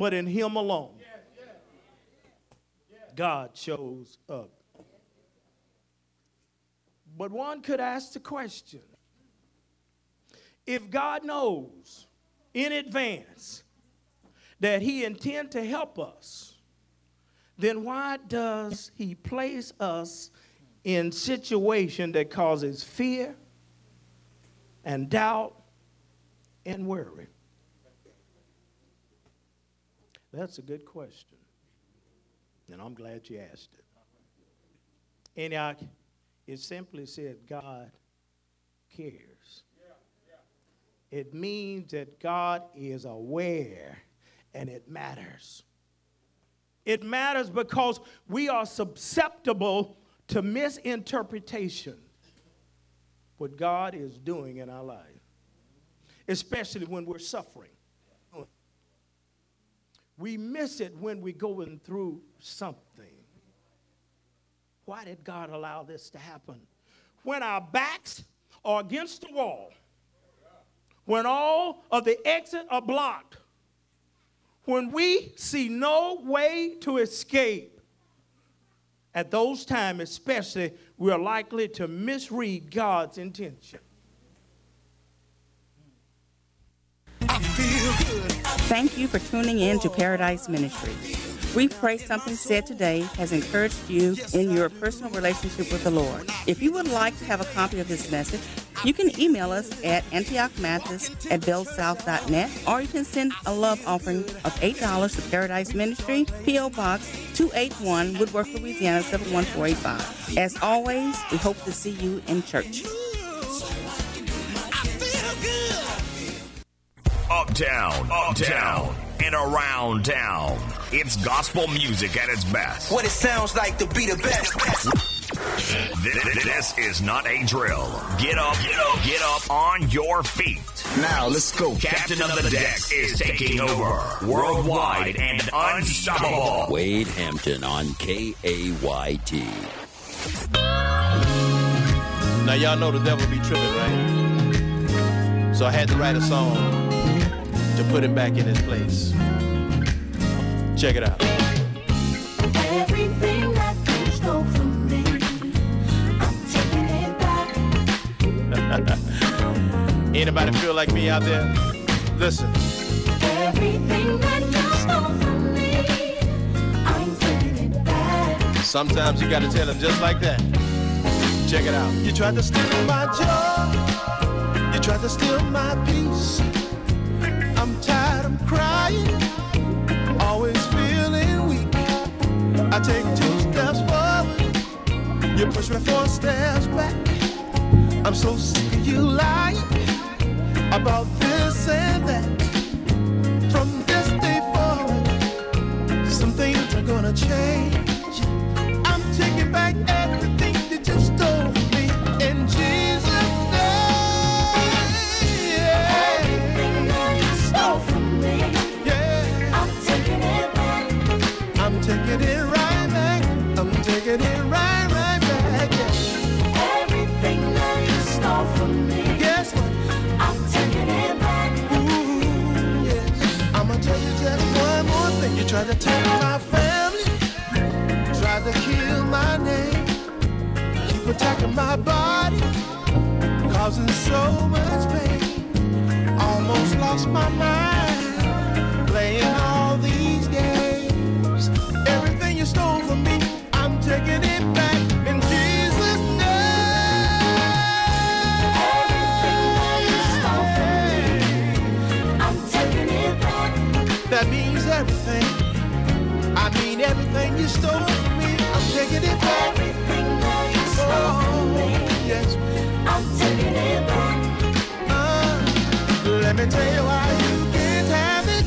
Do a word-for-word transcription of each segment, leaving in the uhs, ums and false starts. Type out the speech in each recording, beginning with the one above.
but in him alone, God shows up. But one could ask the question, if God knows in advance that he intends to help us, then why does he place us in situation that causes fear and doubt and worry? That's a good question, and I'm glad you asked it. And I, it simply said God cares. It means that God is aware, and it matters. It matters because we are susceptible to misinterpretation what God is doing in our life, especially when we're suffering. We miss it when we're going through something. Why did God allow this to happen? When our backs are against the wall, when all of the exits are blocked, when we see no way to escape, at those times especially, we are likely to misread God's intention. Thank you for tuning in to Paradise Ministry. We pray something said today has encouraged you in your personal relationship with the Lord. If you would like to have a copy of this message, you can email us at antiochmathis at bellsouth dot net, or you can send a love offering of eight dollars to Paradise Ministry, P O. Box two eighty-one, Woodworth, Louisiana, seven one four eight five. As always, we hope to see you in church. Uptown, uptown, and around town. It's gospel music at its best. What it sounds like to be the best. This, this is not a drill. Get up, get up, get up on your feet. Now let's go. Captain, Captain of, of the Decks is taking over. Worldwide and unstoppable. Wade Hampton on K A Y T. Now y'all know the devil be tripping, right? So I had to write a song to put him back in his place. Check it out. Everything that you stole from me, I'm taking it back. Anybody feel like me out there? Listen. Everything that you stole from me, I'm taking it back. Sometimes you gotta tell him just like that. Check it out. You tried to steal my joy. You tried to steal my peace. I'm tired of crying, always feeling weak. I take two steps forward, you push me four steps back. I'm so sick of you lying about this and that. From this day forward, some things are gonna change. I'm taking back everything that you stole from me in Jesus' name. I'm taking it right back. I'm taking it right, right back. Yeah. Everything that you stole from me. Guess what? I'm taking it back. Ooh, yes. I'ma tell you just one more thing. You tried to take my family, tried to kill my name, keep attacking my body, causing so much pain. Almost lost my mind, playing all these games. Everything you stole from me, I'm taking it back in Jesus' name. Everything that you stole from me, I'm taking it back. That means everything. I mean everything you stole from me, I'm taking it back. Everything that you stole oh, from me, yes. I'm taking it back. Uh, let me tell you why you can't have it.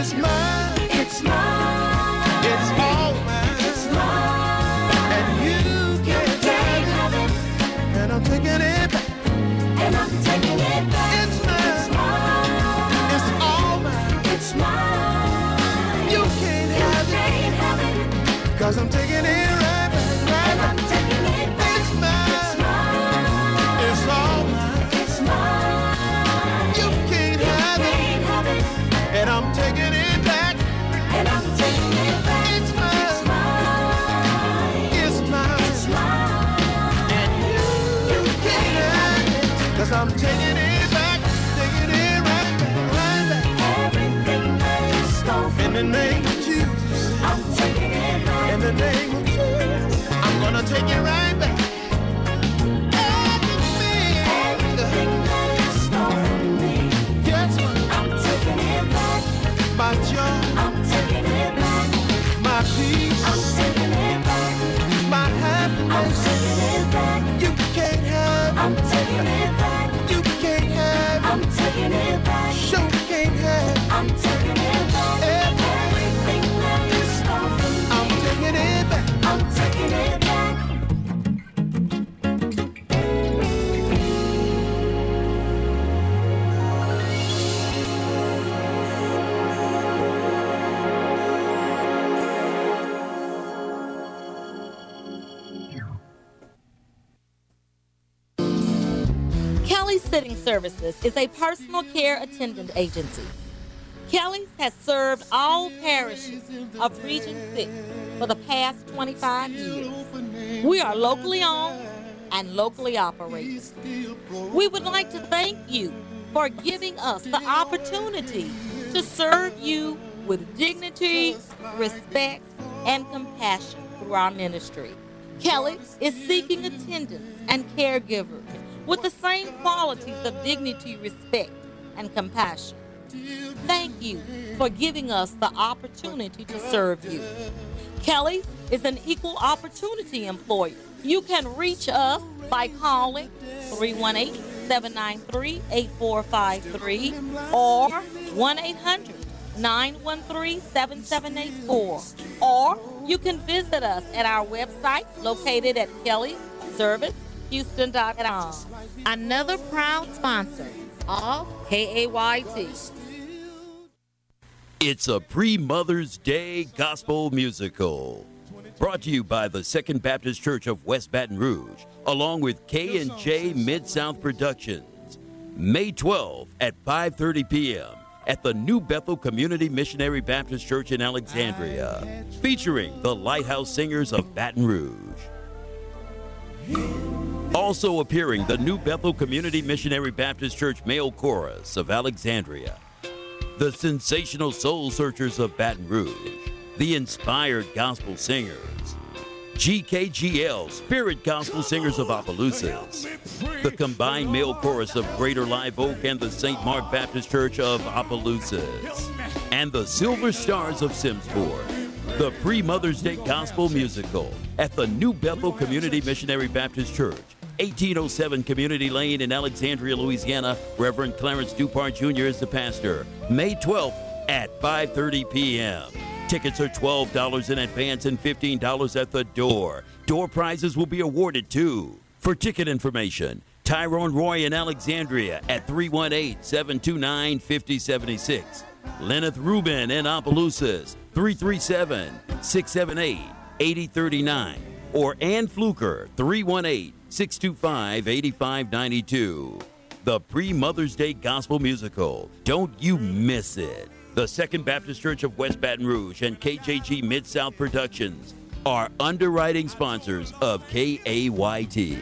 It's mine. It's mine. It's all mine. It's mine. And you can't, can't have it. it. And I'm taking it back. And I'm taking it back. It's mine. It's mine. It's all mine. It's mine. You can't, you have, can't it. have it. Cause I'm taking it right back. Right and I'm taking it back. It's mine. It's mine. It's all mine. It's mine. You can't, you have, can't it. have it. And I'm taking it back. In the name of Jesus, I'm taking it right. In the name of Jesus, I'm gonna take it right back. Everything, everything that you stole from me, yes, I'm taking it back. My joy, I'm taking it back. My peace, I'm taking it back. My happiness, I'm taking it back. You can't have, I'm taking it back. You can't have, I'm taking it back. Show can't have, I'm taking it back. Kelly's Sitting Services is a personal care attendant agency. Kelly's has served all parishes of Region six for the past twenty-five years. We are locally owned and locally operated. We would like to thank you for giving us the opportunity to serve you with dignity, respect, and compassion through our ministry. Kelly is seeking attendants and caregivers with the same qualities of dignity, respect, and compassion. Thank you for giving us the opportunity to serve you. Kelly's is an equal opportunity employer. You can reach us by calling three one eight, seven nine three, eight four five three or one eight hundred, nine one three, seven seven eight four. Or you can visit us at our website located at Kelly's Service Houston dot com. Another proud sponsor of K A Y T. It's a pre-Mother's Day gospel musical. Brought to you by the Second Baptist Church of West Baton Rouge, along with K and J Mid-South Productions. May twelfth at five thirty p m at the New Bethel Community Missionary Baptist Church in Alexandria, featuring the Lighthouse Singers of Baton Rouge. Also appearing, the New Bethel Community Missionary Baptist Church Male Chorus of Alexandria, the Sensational Soul Searchers of Baton Rouge, the Inspired Gospel Singers, G K G L Spirit Gospel Singers of Opelousas, the Combined Male Chorus of Greater Live Oak and the Saint Mark Baptist Church of Opelousas, and the Silver Stars of Simsport. The pre-Mother's Day gospel musical at the New Bethel Community Missionary Baptist Church, eighteen oh seven Community Lane in Alexandria, Louisiana. Reverend Clarence Dupart Junior is the pastor. May twelfth at five thirty p m Tickets are twelve dollars in advance and fifteen dollars at the door. Door prizes will be awarded too. For ticket information, Tyrone Roy in Alexandria at three one eight, seven two nine, five oh seven six. Lenneth Rubin in Opelousas, three three seven, six seven eight, eight oh three nine, or Ann Fluker, three one eight, six two five, eight five nine two. The pre-Mother's Day gospel musical. Don't you miss it. The Second Baptist Church of West Baton Rouge and K J G Mid-South Productions are underwriting sponsors of K A Y T.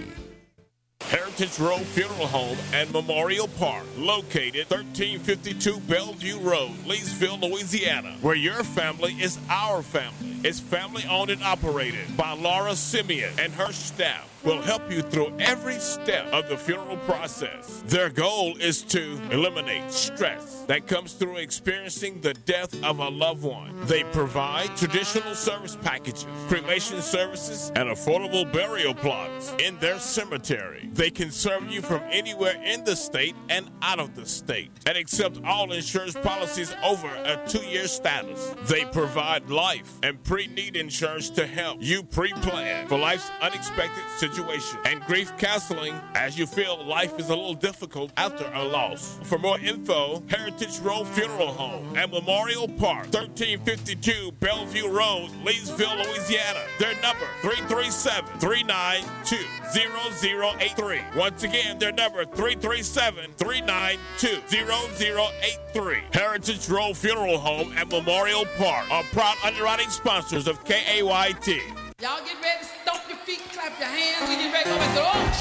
Heritage Road Funeral Home and Memorial Park, located thirteen fifty-two Bellevue Road, Leesville, Louisiana, where your family is our family. It's family-owned and operated by Laura Simeon and her staff. Will help you through every step of the funeral process. Their goal is to eliminate stress that comes through experiencing the death of a loved one. They provide traditional service packages, cremation services, and affordable burial plots in their cemetery. They can serve you from anywhere in the state and out of the state and accept all insurance policies over a two-year status. They provide life and pre-need insurance to help you pre-plan for life's unexpected situations. Situation and grief counseling as you feel life is a little difficult after a loss. For more info, Heritage Road Funeral Home and Memorial Park, thirteen fifty-two Bellevue Road, Leesville, Louisiana. Their number, three three seven, three nine two, zero zero eight three. Once again, their number, three three seven, three nine two, zero zero eight three. Heritage Road Funeral Home and Memorial Park are proud underwriting sponsors of K A Y T. Y'all get ready to stomp your feet, clap your hands. We get ready to go back to the old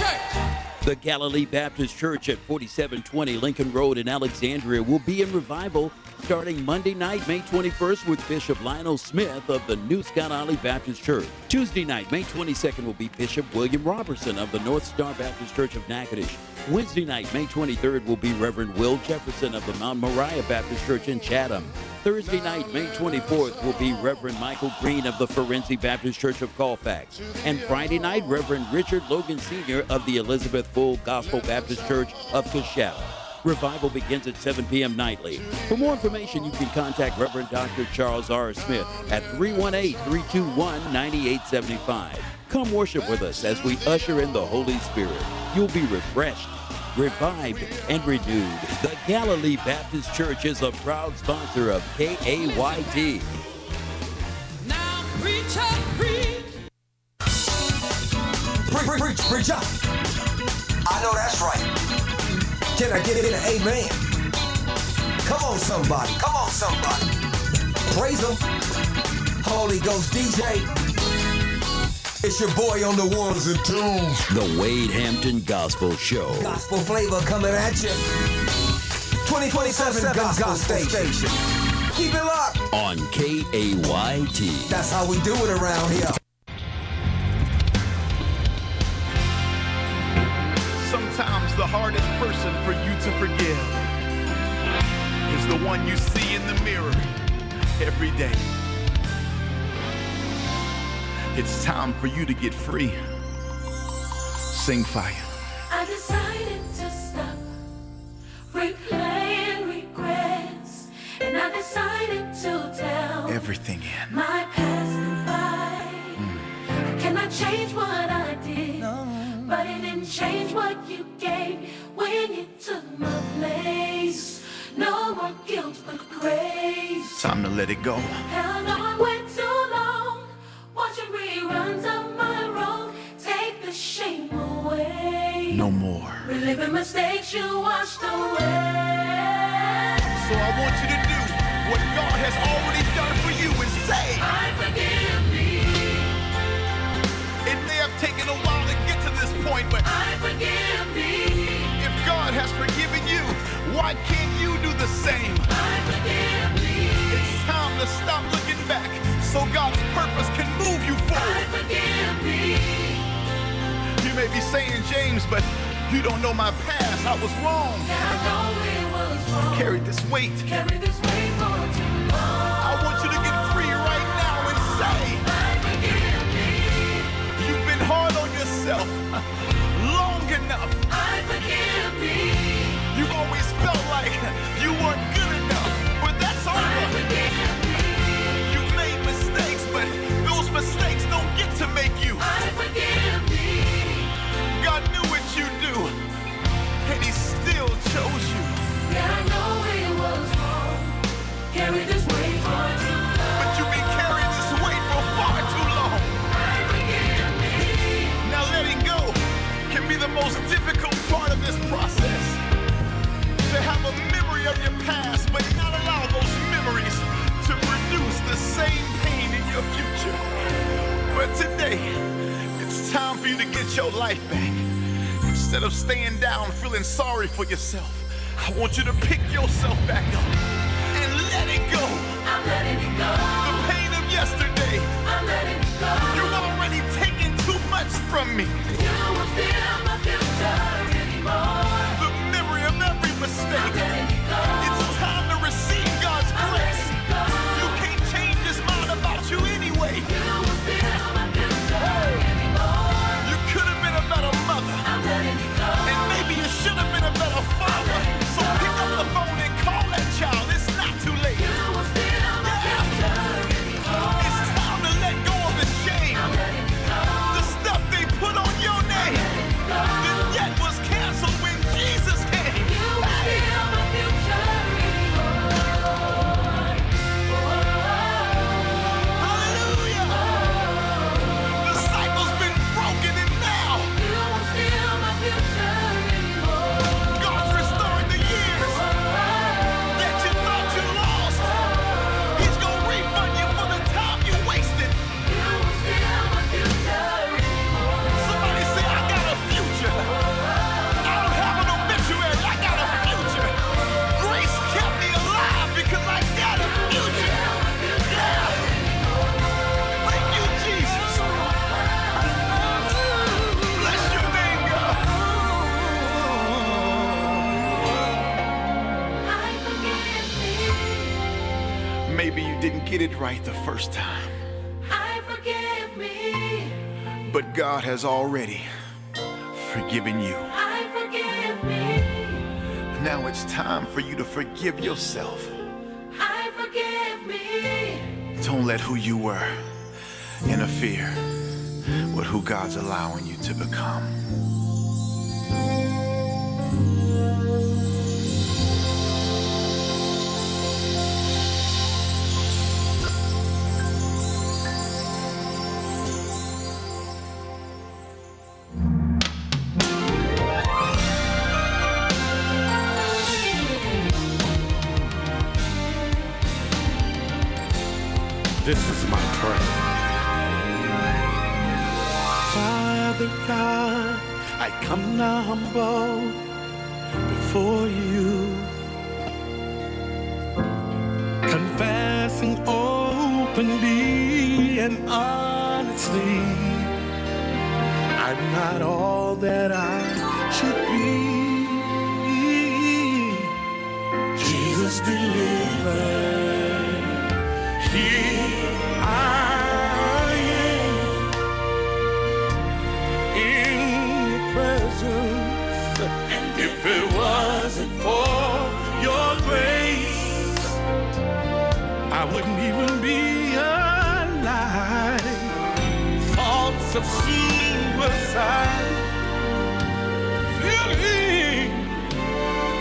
church. The Galilee Baptist Church at forty-seven twenty Lincoln Road in Alexandria will be in revival starting Monday night, May twenty-first, with Bishop Lionel Smith of the New Scott Olley Baptist Church. Tuesday night, May twenty-second, will be Bishop William Robertson of the North Star Baptist Church of Natchitoches. Wednesday night, May twenty-third, will be Reverend Will Jefferson of the Mount Moriah Baptist Church in Chatham. Thursday night, May twenty-fourth, will be Reverend Michael Green of the Forenzi Baptist Church of Colfax. And Friday night, Reverend Richard Logan Senior of the Elizabeth Full Gospel Baptist Church of Coachella. Revival begins at seven p m nightly. For more information, you can contact Reverend Doctor Charles R. Smith at three one eight, three two one, nine eight seven five. Come worship with us as we usher in the Holy Spirit. You'll be refreshed, revived, and renewed. The Galilee Baptist Church is a proud sponsor of K A Y T. Now preach up, preach. Preach, preach, preach up. I know that's right. Can I get it in an amen? Come on, somebody. Come on, somebody. Praise him. Holy Ghost D J. It's your boy on the ones and twos. The Wade Hampton Gospel Show. Gospel flavor coming at you. twenty twenty-seven Gospel, Gospel Station. Station. Keep it locked. On K A Y T. That's how we do it around here. Sometimes the hardest person for you to forgive is the one you see in the mirror every day. It's time for you to get free. Sing fire. I decided to stop replaying regrets, and I decided to tell everything in my past goodbye. Mm. Can I change what I did? No. But it didn't change what you gave when you took my place. No more guilt but grace. Time to let it go. Held on way too long, watching reruns of my wrong. Take the shame away. No more. Reliving mistakes you washed away. So I want you to do what God has already done for you and say, I forgive me. It may have taken a while to get to this point, but I forgive me. If God has forgiven you, why can't you do the same? I forgive me. It's time to stop looking back so God's purpose can move you forward. I forgive me. You may be saying, James, but you don't know my past. I was wrong. Yeah, I know it was wrong. Carried this weight. Carried this weight for too long. I want you to get free right now and say, hard on yourself long enough. I forgive me. You always felt like you weren't good enough, but that's over. I forgive me. You made mistakes, but those mistakes don't get to make you. I forgive me. God knew what you do, and He still chose you. Yeah, I know it was wrong. Carry this weight for too long. But you've been carrying this weight for far too long. Letting go can be the most difficult part of this process. To have a memory of your past, but not allow those memories to produce the same pain in your future. But today, it's time for you to get your life back. Instead of staying down feeling sorry for yourself, I want you to pick yourself back up and let it go. I'm letting it go. The pain of yesterday. I'm letting it go. You've already taken from me. You will feel my future anymore. The memory of every mistake. It's time to receive God's grace. Go. You can't change His mind about you anyway. You will feel my future anymore. You could have been a better mother. I'm letting it go. And maybe you should have been a better father. So pick up the phone and call that child. It's not too late. You will feel my future yeah. anymore. It's time to let go of the shame. Put on your get it right the first time. I forgive me. But God has already forgiven you. I forgive me. Now it's time for you to forgive yourself. I forgive me. Don't let who you were interfere with who God's allowing you to become. This is my prayer. Father God, I come now humble before you, confessing openly and honestly, I'm not all that I should be. Jesus, deliver. Here I am in your presence, and if it wasn't for your grace, I wouldn't even be alive. Thoughts of suicide, feeling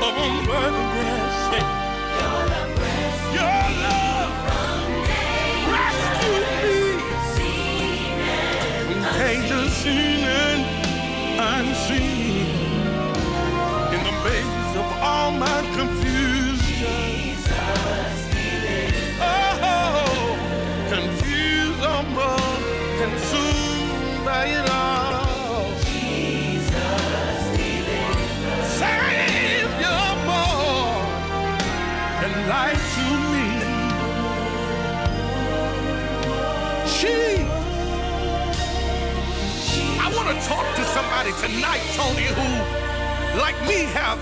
of unworthiness. Your love rescues. Your love angels seen and unseen, in the face of all my confusion. Jesus, oh, confused, almost consumed by it all. Jesus, deliver. Save your more and life to me. She. I want to talk to somebody tonight, Tony, who, like me, have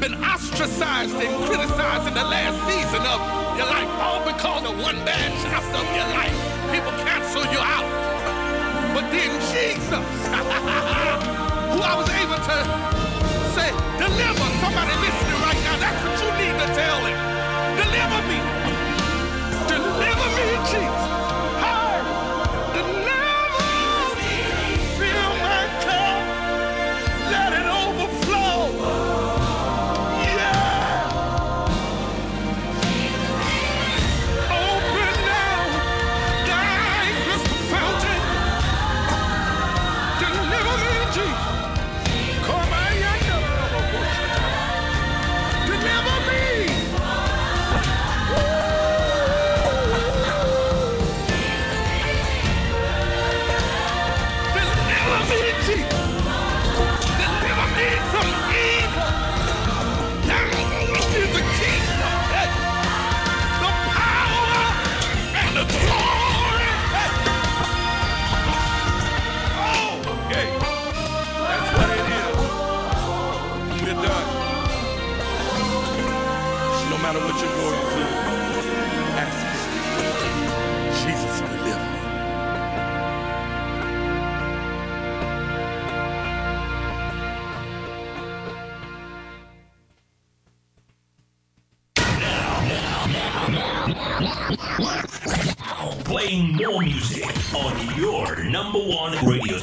been ostracized and criticized in the last season of your life, all because of one bad chapter of your life. People cancel you out. But then Jesus, who I was able to say, deliver. Somebody listening right now, that's what you need to tell him. Deliver me. Deliver me, Jesus.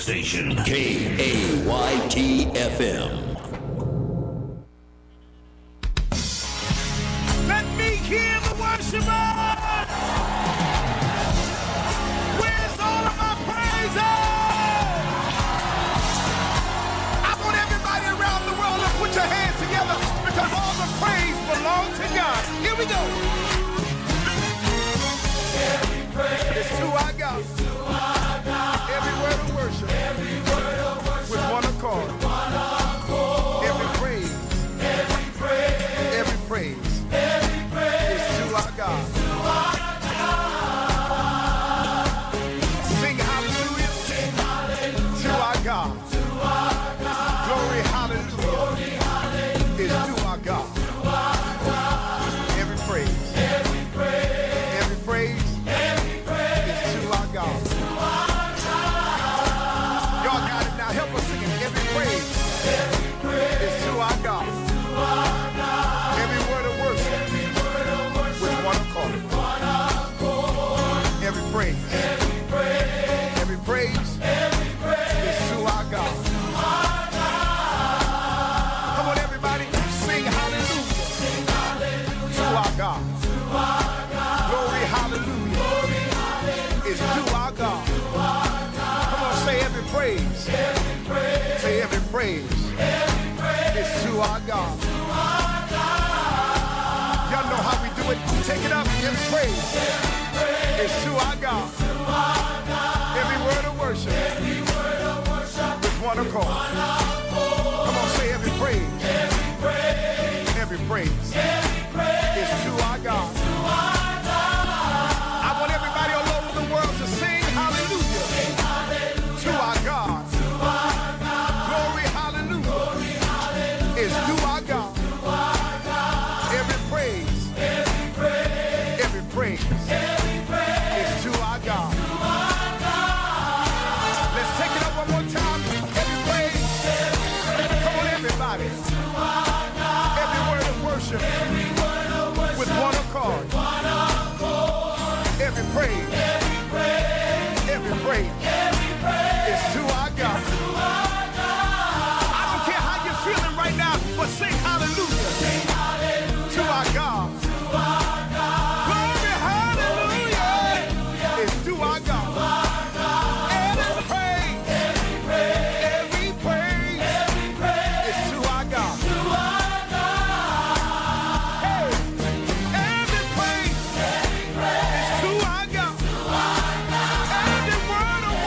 Station K A Y T F M. Praise. Every praise, every praise, praise, every praise, every praise, every praise is to our God. It's to our God. Come on, everybody, sing hallelujah, sing hallelujah to our God. To our God. Glory, hallelujah, glory, hallelujah is to our God. To our God. Come on, say every praise, every praise, say every praise, every praise is to our God. To our God. Y'all know how we do it. Take it up, give praise. Every it's to our God. It's to our God. Every word of worship. Every word of worship. With one accord. Come on, say every praise. Every praise. Every praise. Every praise. It's to our God. It's to our God. I want everybody all over the world to sing hallelujah. Sing hallelujah. To our God. To our God. Glory, hallelujah. Glory, hallelujah. It's to our God. To our God. Every praise. Every praise. Every praise. Every every praise, every praise, every praise is to our God. I don't care how you're feeling right now, but sing hallelujah to our God. Glory, hallelujah is to our God. Every praise, every praise, every praise is to our God. Every word of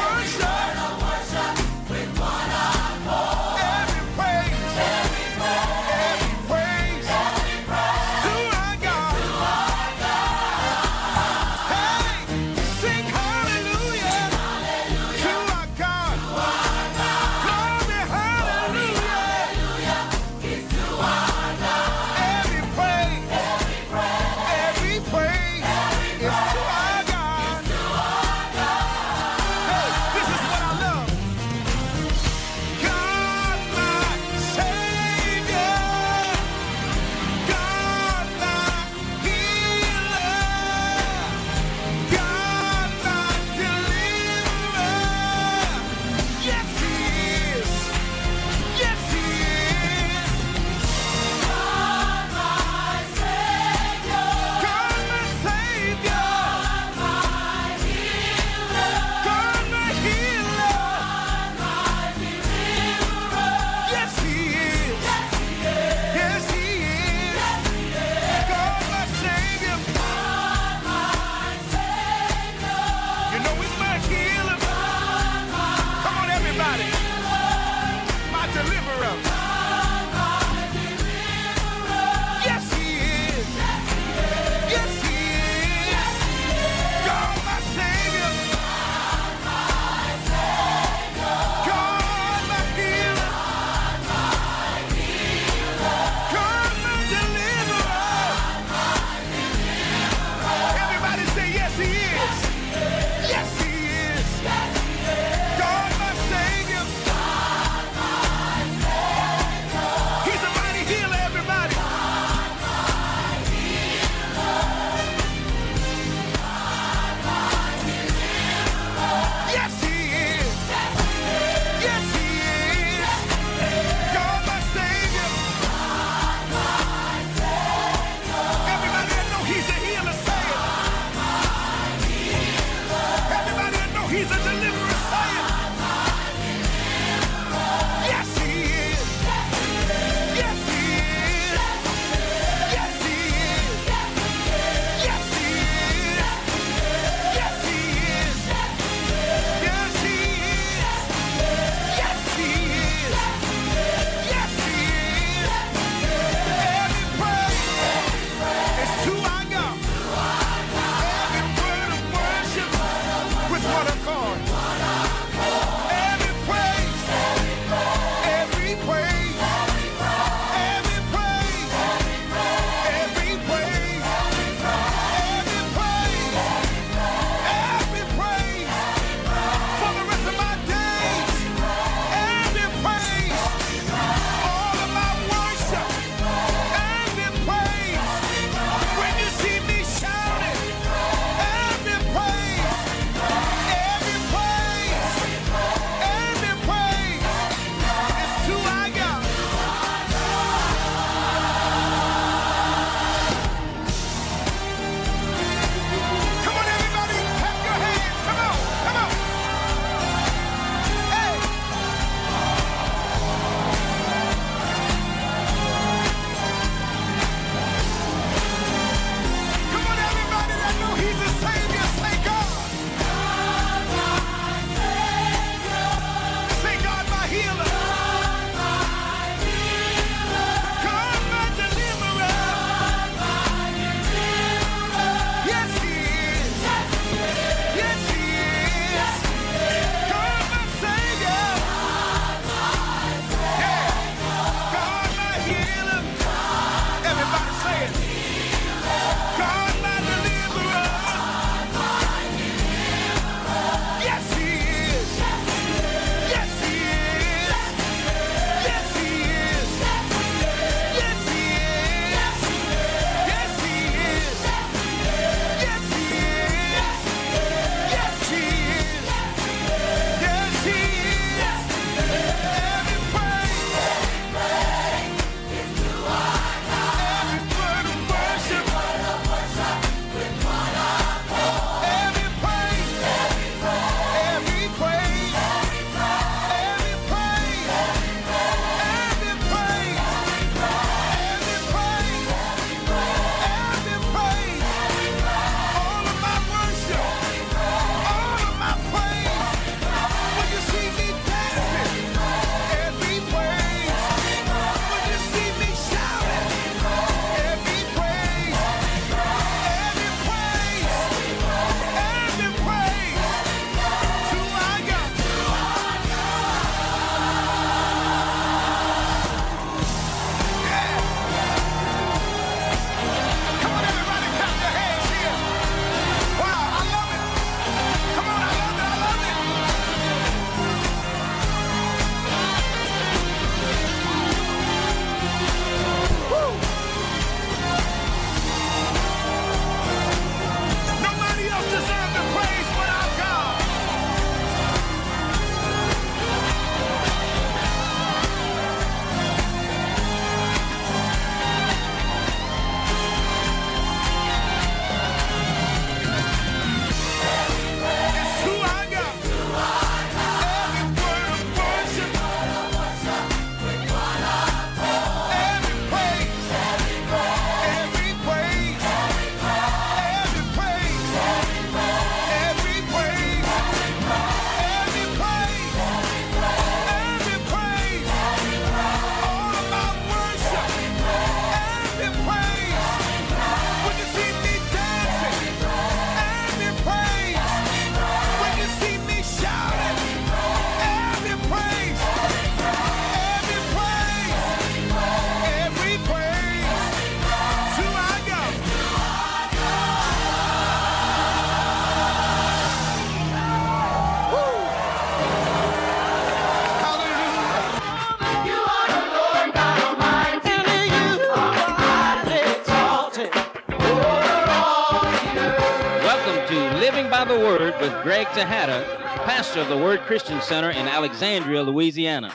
Living by the Word with Greg Tejada, pastor of the Word Christian Center in Alexandria, Louisiana.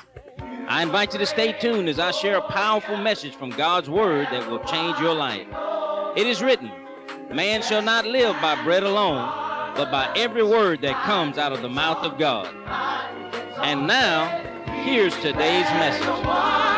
I invite you to stay tuned as I share a powerful message from God's Word that will change your life. It is written, "Man shall not live by bread alone, but by every word that comes out of the mouth of God." And now, here's today's message.